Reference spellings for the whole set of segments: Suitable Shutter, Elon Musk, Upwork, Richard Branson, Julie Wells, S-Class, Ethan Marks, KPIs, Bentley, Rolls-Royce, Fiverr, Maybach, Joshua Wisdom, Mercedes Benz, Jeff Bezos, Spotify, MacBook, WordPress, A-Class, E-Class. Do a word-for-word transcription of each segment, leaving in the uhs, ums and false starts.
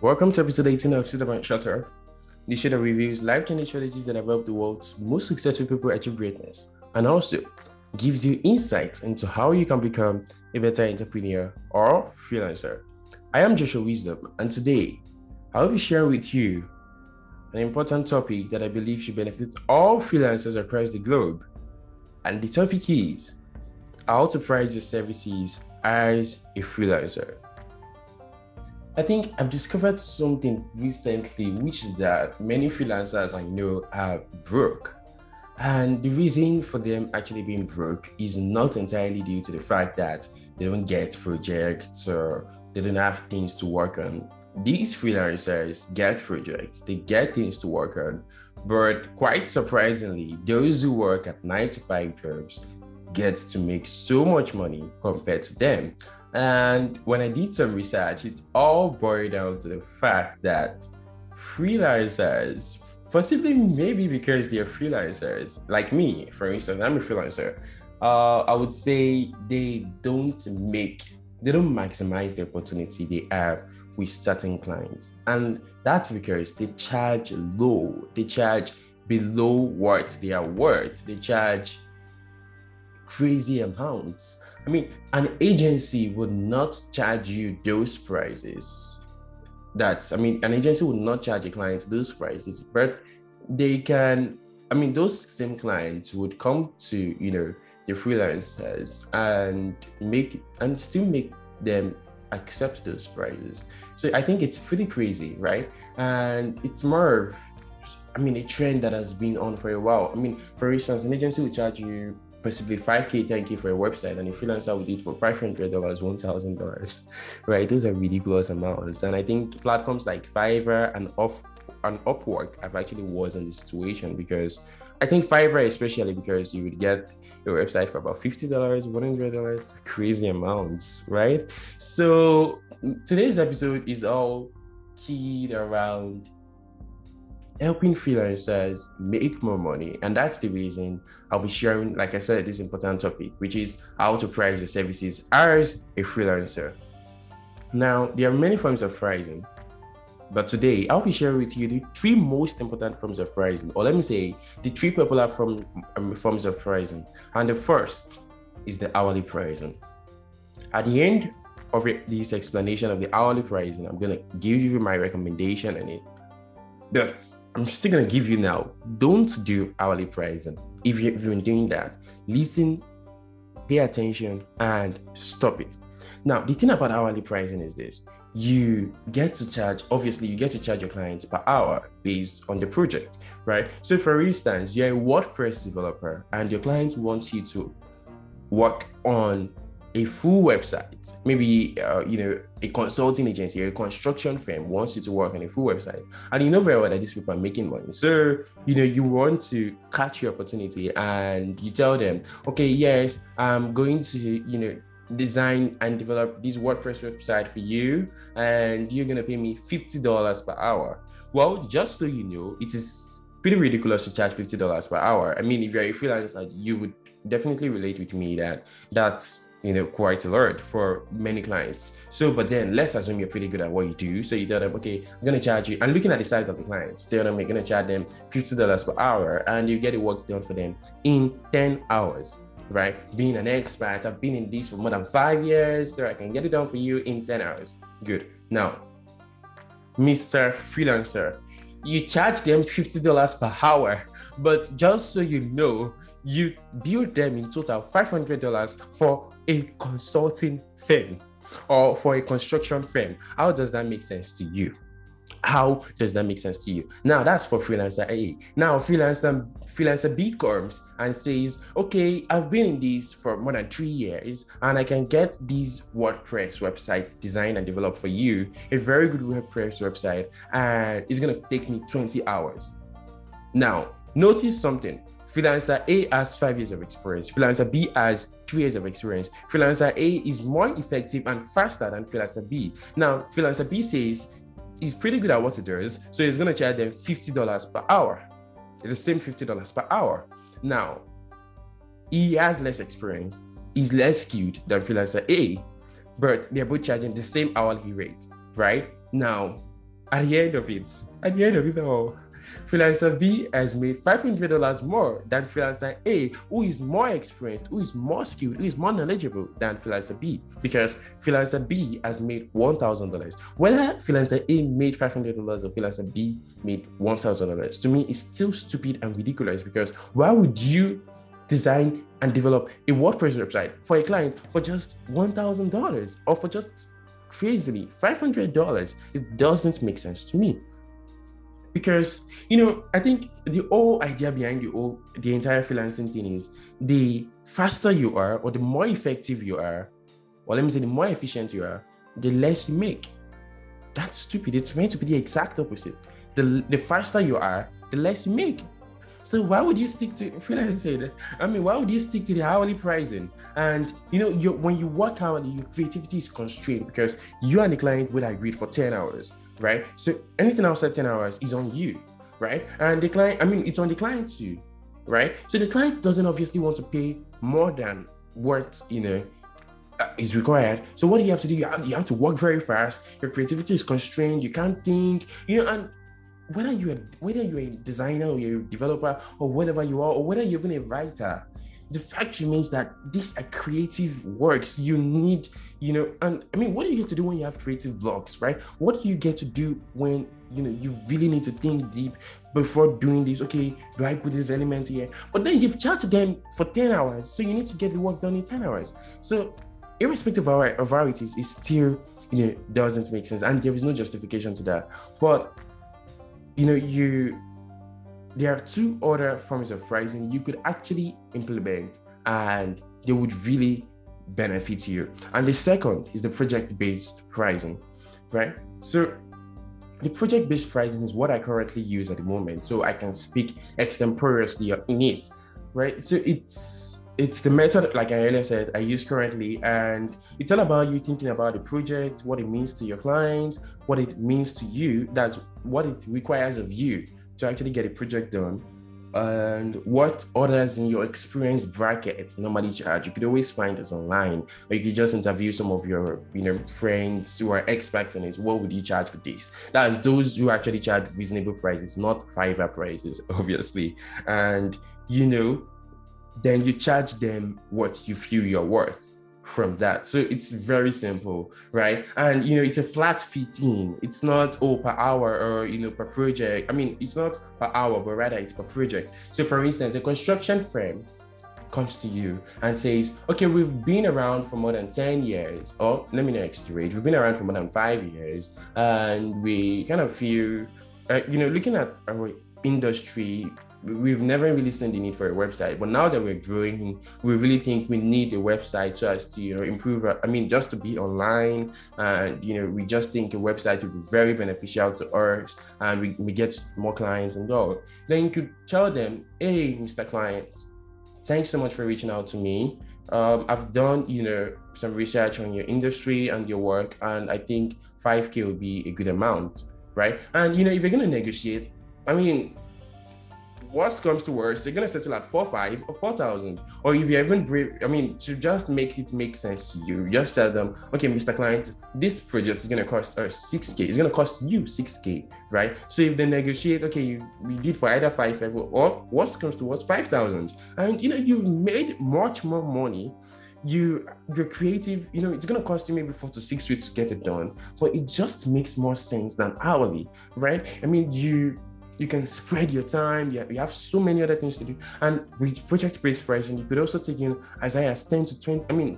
Welcome to episode eighteen of Suitable Shutter, the show that reviews life-changing strategies that have helped the world's most successful people achieve greatness, and also gives you insights into how you can become a better entrepreneur or freelancer. I am Joshua Wisdom, and today I will be sharing with you an important topic that I believe should benefit all freelancers across the globe. And the topic is how to price your services as a freelancer. I think I've discovered something recently, which is that many freelancers I know are broke. And the reason for them actually being broke is not entirely due to the fact that they don't get projects or they don't have things to work on. These freelancers get projects, they get things to work on, but quite surprisingly, those who work at nine to five jobs get to make so much money compared to them. And when I did some research, it all boiled down to the fact that freelancers, possibly maybe because they are freelancers, like me, for instance, I'm a freelancer, uh, I would say they don't make, they don't maximize the opportunity they have with certain clients. And that's because they charge low, they charge below what they are worth, they charge crazy amounts. I mean, an agency would not charge you those prices. That's, I mean, an agency would not charge a client those prices, but they can, I mean, those same clients would come to, you know, the freelancers and make, and still make them accept those prices. So I think it's pretty crazy, right? And it's more of, I mean, a trend that has been on for a while. I mean, for instance, an agency will charge you possibly five K, ten K for a website, and a freelancer would do it for five hundred dollars, one thousand dollars, right? Those are ridiculous amounts. And I think platforms like Fiverr and, Off, and Upwork have actually worsened the situation, because I think Fiverr especially, because you would get your website for about fifty dollars, one hundred dollars, crazy amounts, right? So today's episode is all keyed around helping freelancers make more money. And that's the reason I'll be sharing, like I said, this important topic, which is how to price your services as a freelancer. Now, there are many forms of pricing, but today I'll be sharing with you the three most important forms of pricing, or let me say the three popular form, um, forms of pricing. And the first is the hourly pricing. At the end of it, this explanation of the hourly pricing, I'm gonna give you my recommendation on it. But I'm still going to give you now, don't do hourly pricing. If you've been doing that, listen, pay attention, and stop it. Now, the thing about hourly pricing is this. You get to charge, obviously, you get to charge your clients per hour based on the project, right? So for instance, you're a WordPress developer and your client wants you to work on a full website. Maybe uh, you know, a consulting agency or a construction firm wants you to work on a full website, and you know very well that these people are making money. So you know you want to catch your opportunity, and you tell them, okay, yes, I'm going to you know design and develop this WordPress website for you, and you're gonna pay me fifty dollars per hour. Well, just so you know, it is pretty ridiculous to charge fifty dollars per hour. I mean, if you're a freelancer, you would definitely relate with me that that's you know, quite a lot for many clients. So, but then let's assume you're pretty good at what you do. So you tell them, okay, I'm going to charge you. And looking at the size of the clients, tell them you're going to charge them fifty dollars per hour, and you get the work done for them in ten hours, right? Being an expert, I've been in this for more than five years, so I can get it done for you in ten hours. Good. Now, Mister Freelancer, you charge them fifty dollars per hour, but just so you know, you build them in total five hundred dollars for a consulting firm or for a construction firm. How does that make sense to you? How does that make sense to you? Now, that's for freelancer A. Now, freelancer, freelancer B comes and says, okay, I've been in this for more than three years and I can get this WordPress website designed and developed for you, a very good WordPress website, and it's going to take me twenty hours. Now, notice something. Freelancer A has five years of experience. Freelancer B has two years of experience. Freelancer A is more effective and faster than freelancer B. Now, freelancer B says he's pretty good at what he does, so he's going to charge them fifty dollars per hour. It's the same fifty dollars per hour. Now, he has less experience. He's less skilled than freelancer A, but they're both charging the same hourly rate, right? Now, at the end of it, at the end of it all, freelancer B has made five hundred dollars more than freelancer A, who is more experienced, who is more skilled, who is more knowledgeable than freelancer B, because freelancer B has made one thousand dollars. Whether freelancer A made five hundred dollars or freelancer B made one thousand dollars, to me, it's still stupid and ridiculous, because why would you design and develop a WordPress website for a client for just one thousand dollars or for just crazily five hundred dollars? It doesn't make sense to me. Because, you know, I think the whole idea behind the whole, the entire freelancing thing is the faster you are, or the more effective you are, or let me say the more efficient you are, the less you make. That's stupid. It's meant to be the exact opposite. The, the faster you are, the less you make. So why would you stick to freelancing? I mean, why would you stick to the hourly pricing? And, you know, you're, when you work hourly, your creativity is constrained because you and the client will agree for ten hours. Right? So anything outside ten hours is on you, right? And the client, I mean, it's on the client too, right? So the client doesn't obviously want to pay more than what, you know, is required. So what do you have to do? You have, you have to work very fast. Your creativity is constrained. You can't think, you know, and whether you're, whether you're a designer or you're a developer or whatever you are, or whether you're even a writer, the fact remains that these are creative works. You need, you know, and I mean, what do you get to do when you have creative blocks, right? What do you get to do when, you know, you really need to think deep before doing this? Okay, do I put this element here? But then you've charged them for ten hours. So you need to get the work done in ten hours. So irrespective of our, of our it is, it still, you know, doesn't make sense. And there is no justification to that. But, you know, you... there are two other forms of pricing you could actually implement and they would really benefit you. And the second is the project-based pricing, right? So the project-based pricing is what I currently use at the moment. So I can speak extemporaneously in it, right? So it's, it's the method, like I earlier said, I use currently, and it's all about you thinking about the project, what it means to your client, what it means to you, that's what it requires of you to actually get a project done, and what others in your experience bracket normally charge. You could always find this online, or you could just interview some of your, you know, friends who are experts in it. What would you charge for this? That's those who actually charge reasonable prices, not Fiverr prices, obviously. And, you know, then you charge them what you feel you're worth from that. So it's very simple, right? And, you know, it's a flat fee thing. It's not, oh, per hour or, you know, per project. I mean, it's not per hour, but rather it's per project. So for instance, a construction firm comes to you and says, okay, we've been around for more than ten years, or let me not exaggerate, we've been around for more than five years. And we kind of feel, uh, you know, looking at our industry, we've never really seen the need for a website, but now that we're growing, we really think we need a website so as to, you know, improve our, I mean, just to be online. And, you know, we just think a website would be very beneficial to us, and we, we get more clients and all. Then you could tell them, hey, Mister Client, thanks so much for reaching out to me. Um, I've done, you know, some research on your industry and your work, and I think five K would be a good amount, right? And, you know, if you're going to negotiate, I mean, worst comes to worst, you're gonna settle at four five or four thousand. Or if you're even brave, I mean, to just make it make sense to you, just tell them, okay, Mister Client, this project is gonna cost us six K. It's gonna cost you six K, right? So if they negotiate, okay, you we did for either five or worst comes to worst, five thousand. And you know, you've made much more money. You you're creative, you know, it's gonna cost you maybe four to six weeks to get it done, but it just makes more sense than hourly, right? I mean, you You can spread your time. You have, you have so many other things to do. And with project-based pricing, you could also take in as high as ten to twenty. I mean,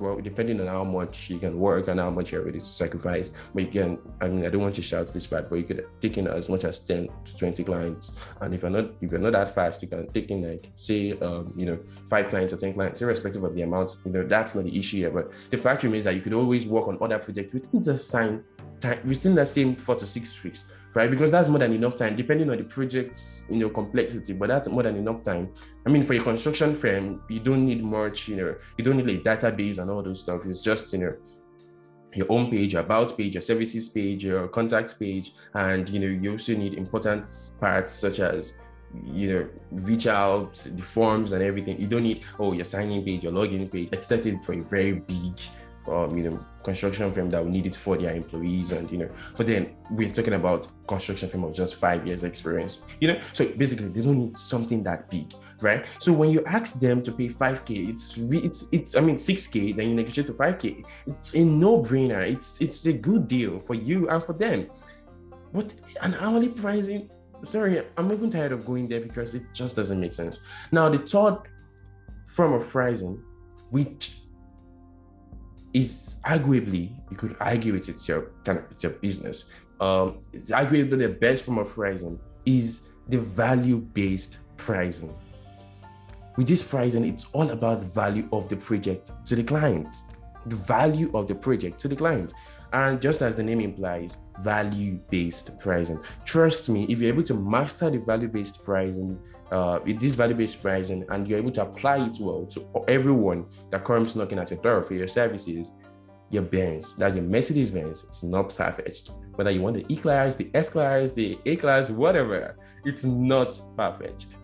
well, depending on how much you can work and how much you're ready to sacrifice. But you can, I mean, I don't want to shout this part, but you could take in as much as ten to twenty clients. And if you're not, if you're not that fast, you can take in like, say, um, you know, five clients or ten clients, irrespective of the amount. You know, that's not the issue here. But the fact remains that you could always work on other projects within the same time, within the same four to six weeks. Right? Because that's more than enough time, depending on the project's, you know, complexity, but that's more than enough time. I mean, for your construction firm, you don't need much, you know, you don't need a database and all those stuff. It's just, you know, your own page, your about page, your services page, your contacts page. And, you know, you also need important parts such as, you know, reach out, the forms and everything. You don't need, oh, your sign-in page, your login page, except for a very big um, you know, construction firm that will need it for their employees, and you know, but then we're talking about construction firm of just five years experience, you know, so basically they don't need something that big, right? So when you ask them to pay five K, it's it's it's I mean six K, then you negotiate to five K. It's a no-brainer. It's it's a good deal for you and for them. But an hourly pricing, sorry, I'm even tired of going there because it just doesn't make sense. Now the third form of pricing, which is arguably, you could argue it, it's your kind of it's your business. Um, it's arguably the best form of pricing is the value-based pricing. With this pricing, it's all about the value of the project to the client, the value of the project to the client. And just as the name implies, value-based pricing. Trust me, if you're able to master the value-based pricing, uh, this value-based pricing, and you're able to apply it well to everyone that comes knocking at your door for your services, your Benz, that's your Mercedes Benz, it's not far-fetched. Whether you want the E-Class, the S-Class, the A-Class, whatever, it's not far-fetched.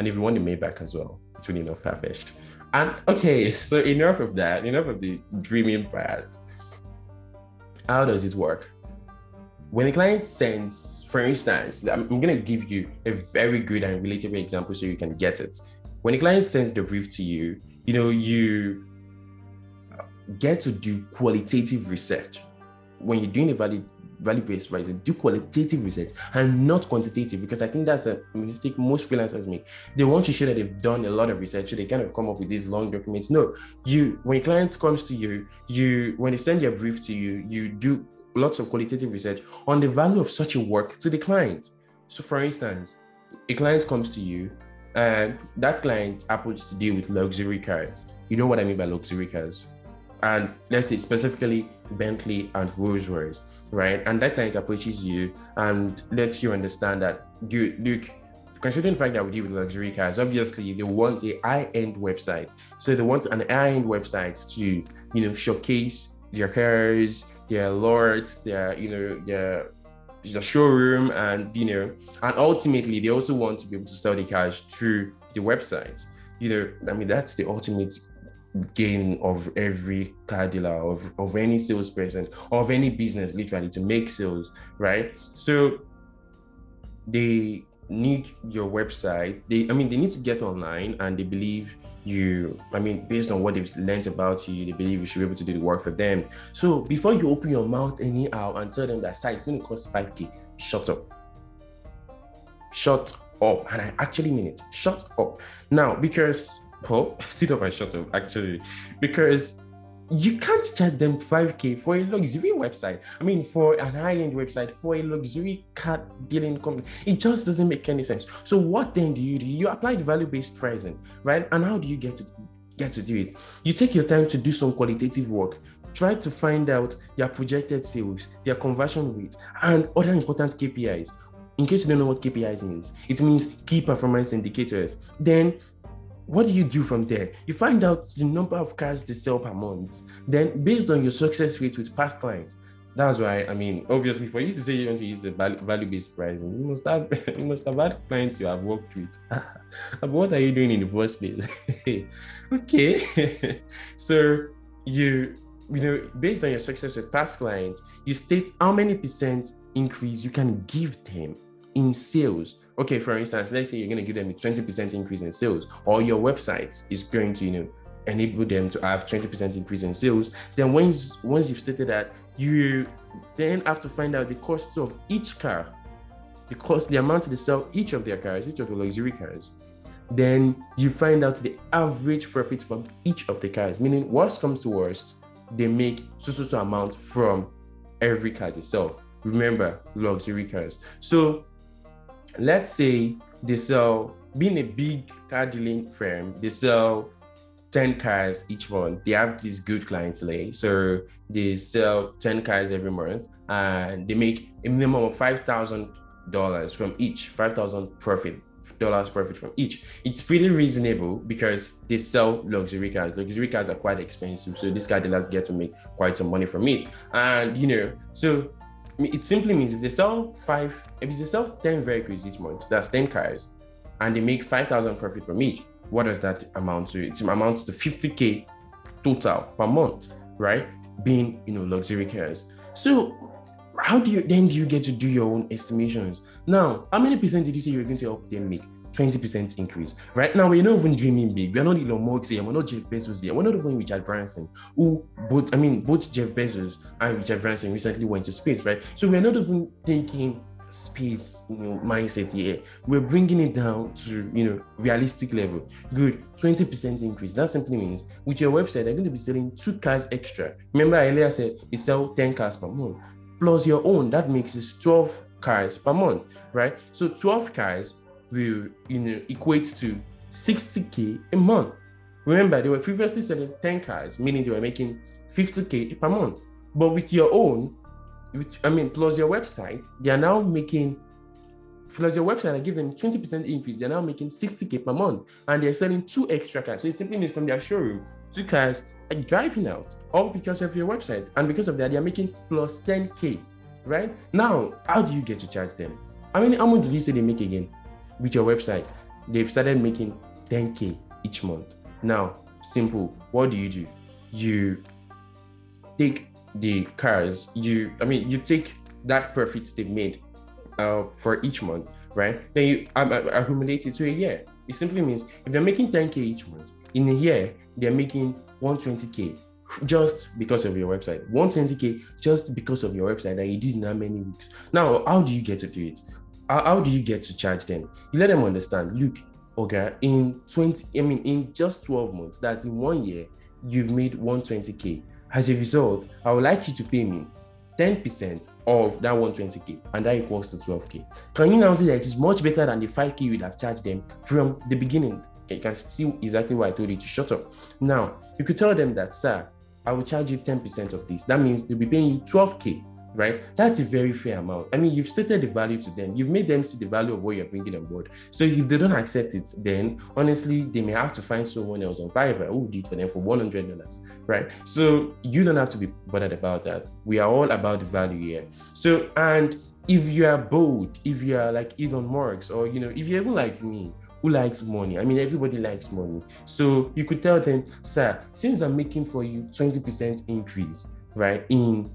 And if you want the Maybach as well, it's really not far-fetched. And okay, so enough of that, enough of the dreaming part. How does it work? When a client sends, for instance, I'm going to give you a very good and relatable example so you can get it. When a client sends the brief to you, you know, you get to do qualitative research. When you're doing a value, value-based pricing, do qualitative research and not quantitative, because I think that's a mistake most freelancers make. They want to show that they've done a lot of research, so they kind of come up with these long documents. No, you, when a client comes to you, you when they send their brief to you, you do lots of qualitative research on the value of such a work to the client. So for instance, a client comes to you and that client happens to deal with luxury cars. You know what I mean by luxury cars? And let's say specifically Bentley and Rolls-Royce, right? And that client approaches you and lets you understand that, dude, look, considering the fact that we deal with luxury cars, obviously they want a high-end website. So they want an high-end website to, you know, showcase their cars, their lords, their, you know, their, their showroom, and, you know, and ultimately they also want to be able to sell the cars through the website. You know, I mean, that's the ultimate gain of every car dealer, of, of any salesperson, of any business, literally, to make sales, right? So they need your website. They, I mean, they need to get online, and they believe you, I mean, based on what they've learned about you, they believe you should be able to do the work for them. So before you open your mouth anyhow and tell them that site is going to cost five K, shut up. Shut up. And I actually mean it. Shut up. Now, because Oh, sit up and shut up, actually, because you can't charge them five K for a luxury website. I mean, for an high-end website, for a luxury car dealing company. It just doesn't make any sense. So what then do you do? You apply the value-based pricing, right? And how do you get to get to do it? You take your time to do some qualitative work. Try to find out their projected sales, their conversion rates, and other important K P Is. In case you don't know what K P Is means, it means key performance indicators. Then what do you do from there? You find out the number of cars they sell per month. Then based on your success rate with past clients, that's why, I mean, obviously for you to say you want to use the value-based pricing, you must have, you must have had clients you have worked with. But what are you doing in the first place? Okay. So you, you know, based on your success with past clients, you state how many percent increase you can give them in sales. Okay, for instance, let's say you're going to give them a twenty percent increase in sales, or your website is going to, you know, enable them to have twenty percent increase in sales. Then once, once you've stated that, you then have to find out the cost of each car, the cost, the amount they sell each of their cars, each of the luxury cars. Then you find out the average profit from each of the cars, meaning worst comes to worst, they make so, so, so amount from every car they sell. Remember, luxury cars. So let's say they sell, being a big car dealing firm, they sell ten cars each month. They have these good clients, like, so they sell ten cars every month, and they make a minimum of five thousand dollars from each, five thousand dollars profit, dollars profit from each. It's pretty reasonable because they sell luxury cars. Luxury cars are quite expensive, so these car dealers get to make quite some money from it. And, you know, so it simply means if they sell five, if they sell ten vehicles each month, that's ten cars, and they make five thousand profit from each, what does that amount to? It amounts to fifty K total per month. right? Being, you know, luxury cars. So how do you then do you get to do your own estimations? Now, how many percent did you say you were going to help them make? twenty percent increase. Right now, we're not even dreaming big. We're not Elon Musk here. We're not Jeff Bezos here. We're not even Richard Branson, who both, I mean, both Jeff Bezos and Richard Branson recently went to space, right? So we're not even thinking space, you know, mindset here. We're bringing it down to, you know, realistic level. Good, twenty percent increase. That simply means with your website, they're going to be selling two cars extra. Remember, earlier I said you sell ten cars per month. Plus your own, that makes it twelve cars per month, right? So twelve cars will, you know, equate to sixty K a month. Remember, they were previously selling ten cars, meaning they were making fifty K per month. But with your own, which, I mean, plus your website, they are now making, plus your website, I give them twenty percent increase. They're now making sixty K per month, and they're selling two extra cars. So it simply means from their showroom, two cars are driving out, all because of your website. And because of that, they're making plus ten K, right? Now, how do you get to charge them? I mean, how much did you say they make again? With your website, they've started making ten K each month. Now, simple, what do you do? You take the cars, you, I mean, you take that profit they've made uh, for each month, right? Then you um, accumulate it to a year. It simply means if they're making ten K each month, in a year, they're making one hundred twenty K just because of your website. one hundred twenty K just because of your website that you did in that many weeks. Now, how do you get to do it? How do you get to charge them? You let them understand, look, okay, in twenty, I mean, in just twelve months, that's in one year, you've made one hundred twenty K. As a result, I would like you to pay me ten percent of that one hundred twenty K, and that equals to twelve K. Can you now see that it's much better than the five K you'd have charged them from the beginning? You can see exactly why I told you to shut up. Now, you could tell them that, sir, I will charge you ten percent of this. That means they'll be paying you twelve K. Right? That's a very fair amount. I mean, you've stated the value to them. You've made them see the value of what you're bringing on board. So if they don't accept it, then honestly, they may have to find someone else on Fiverr who will do it for them for one hundred dollars, right? So you don't have to be bothered about that. We are all about the value here. So, and if you are bold, if you are like Ethan Marks, or, you know, if you're even like me, who likes money? I mean, everybody likes money. So you could tell them, sir, since I'm making for you twenty percent increase, right, in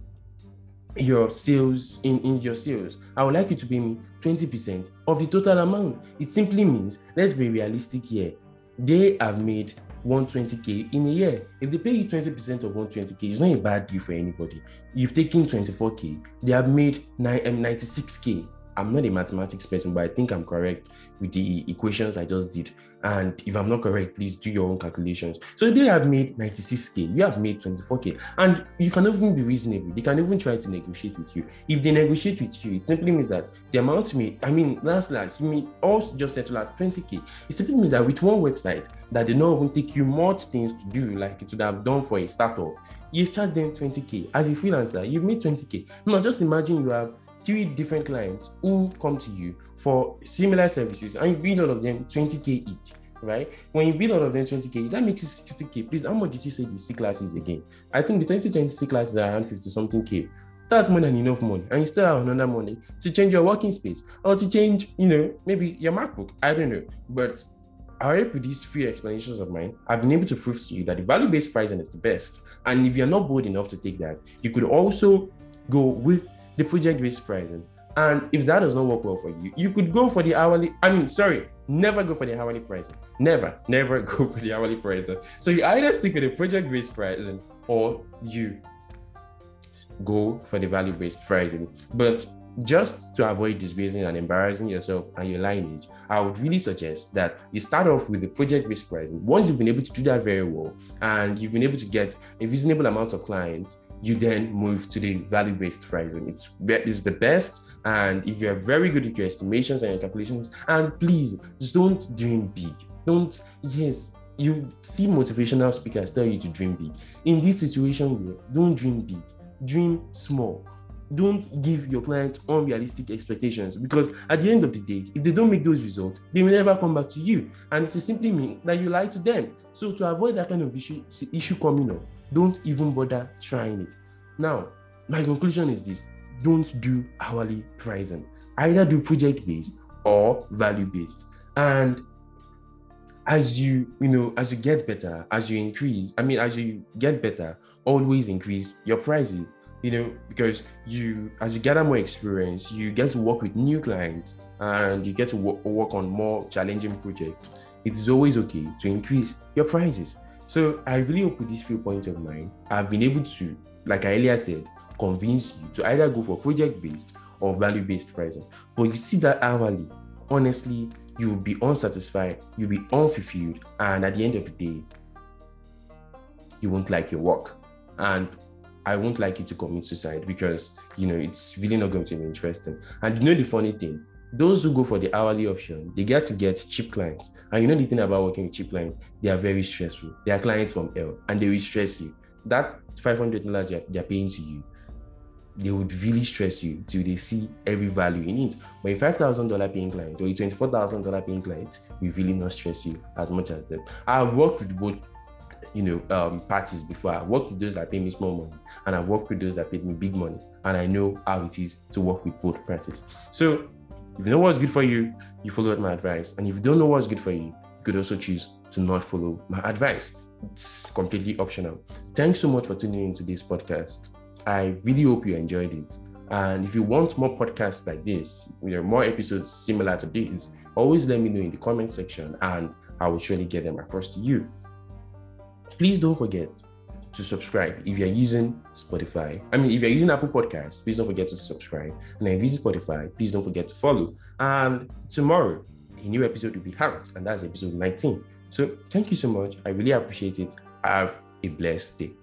your sales, in in your sales, I would like you to pay me twenty percent of the total amount. It simply means, let's be realistic here, they have made one hundred twenty K in a year. If they pay you twenty percent of one hundred twenty K, it's not a bad deal for anybody. You've taken twenty-four K, they have made ninety-six K. I'm not a mathematics person, but I think I'm correct with the equations I just did. And if I'm not correct, please do your own calculations. So they have made ninety-six K, you have made twenty-four K, and you can even be reasonable. They can even try to negotiate with you. If they negotiate with you, it simply means that the amount made, I mean, last last, you may also just settle at twenty K. It simply means that with one website that they don't even take you much things to do, like it would have done for a startup, you've charged them twenty K. As a freelancer, you've made twenty K. Now, just imagine you have three different clients who come to you for similar services, and you bill all of them twenty K each, right? When you bill all of them twenty K, that makes it sixty K. Please, how much did you say the C classes again? I think the twenty twenty C classes are around fifty something K. That's more than enough money, and you still have another money to change your working space, or to change, you know, maybe your MacBook. I don't know, but I hope with these few explanations of mine, I've been able to prove to you that the value-based pricing is the best. And if you're not bold enough to take that, you could also go with the project-based pricing. And if that does not work well for you, you could go for the hourly, I mean, sorry, never go for the hourly pricing. Never, never go for the hourly pricing. So you either stick with the project-based pricing, or you go for the value-based pricing. But just to avoid disgracing and embarrassing yourself and your lineage, I would really suggest that you start off with the project-based pricing. Once you've been able to do that very well, and you've been able to get a reasonable amount of clients, you then move to the value-based pricing. It's, it's the best, and if you're very good at your estimations and your calculations, and please, just don't dream big. Don't, yes, you see motivational speakers tell you to dream big. In this situation, don't dream big, dream small. Don't give your clients unrealistic expectations, because at the end of the day, if they don't make those results, they will never come back to you. And it will simply mean that you lie to them. So to avoid that kind of issue, issue coming up, don't even bother trying it. Now, my conclusion is this: don't do hourly pricing. Either do project-based or value-based. And as you, you know, as you get better, as you increase, I mean, as you get better, always increase your prices, you know, because you, as you gather more experience, you get to work with new clients and you get to work, work on more challenging projects. It's always okay to increase your prices. So I really hope with these few points of mine, I've been able to, like I earlier said, convince you to either go for project-based or value-based pricing. But you see that hourly, honestly, you'll be unsatisfied, you'll be unfulfilled, and at the end of the day, you won't like your work. And I won't like you to commit suicide because, you know, it's really not going to be interesting. And you know the funny thing, those who go for the hourly option, they get to get cheap clients. And you know the thing about working with cheap clients, they are very stressful. They are clients from hell and they will stress you. That five hundred dollars they're paying to you, they would really stress you till they see every value in it. But a five thousand dollars paying client or a twenty-four thousand dollars paying client will really not stress you as much as them. I've worked with both, you know, um, parties before. I've worked with those that pay me small money and I've worked with those that paid me big money. And I know how it is to work with both parties. So, if you know what's good for you, you follow my advice. And if you don't know what's good for you, you could also choose to not follow my advice. It's completely optional. Thanks so much for tuning into this podcast. I really hope you enjoyed it. And if you want more podcasts like this, you know, more episodes similar to this, always let me know in the comment section and I will surely get them across to you. Please don't forget to subscribe if you're using Spotify. I mean, if you're using Apple Podcasts, please don't forget to subscribe. And if you use Spotify, please don't forget to follow. And tomorrow, a new episode will be out, and that's episode nineteen. So thank you so much. I really appreciate it. Have a blessed day.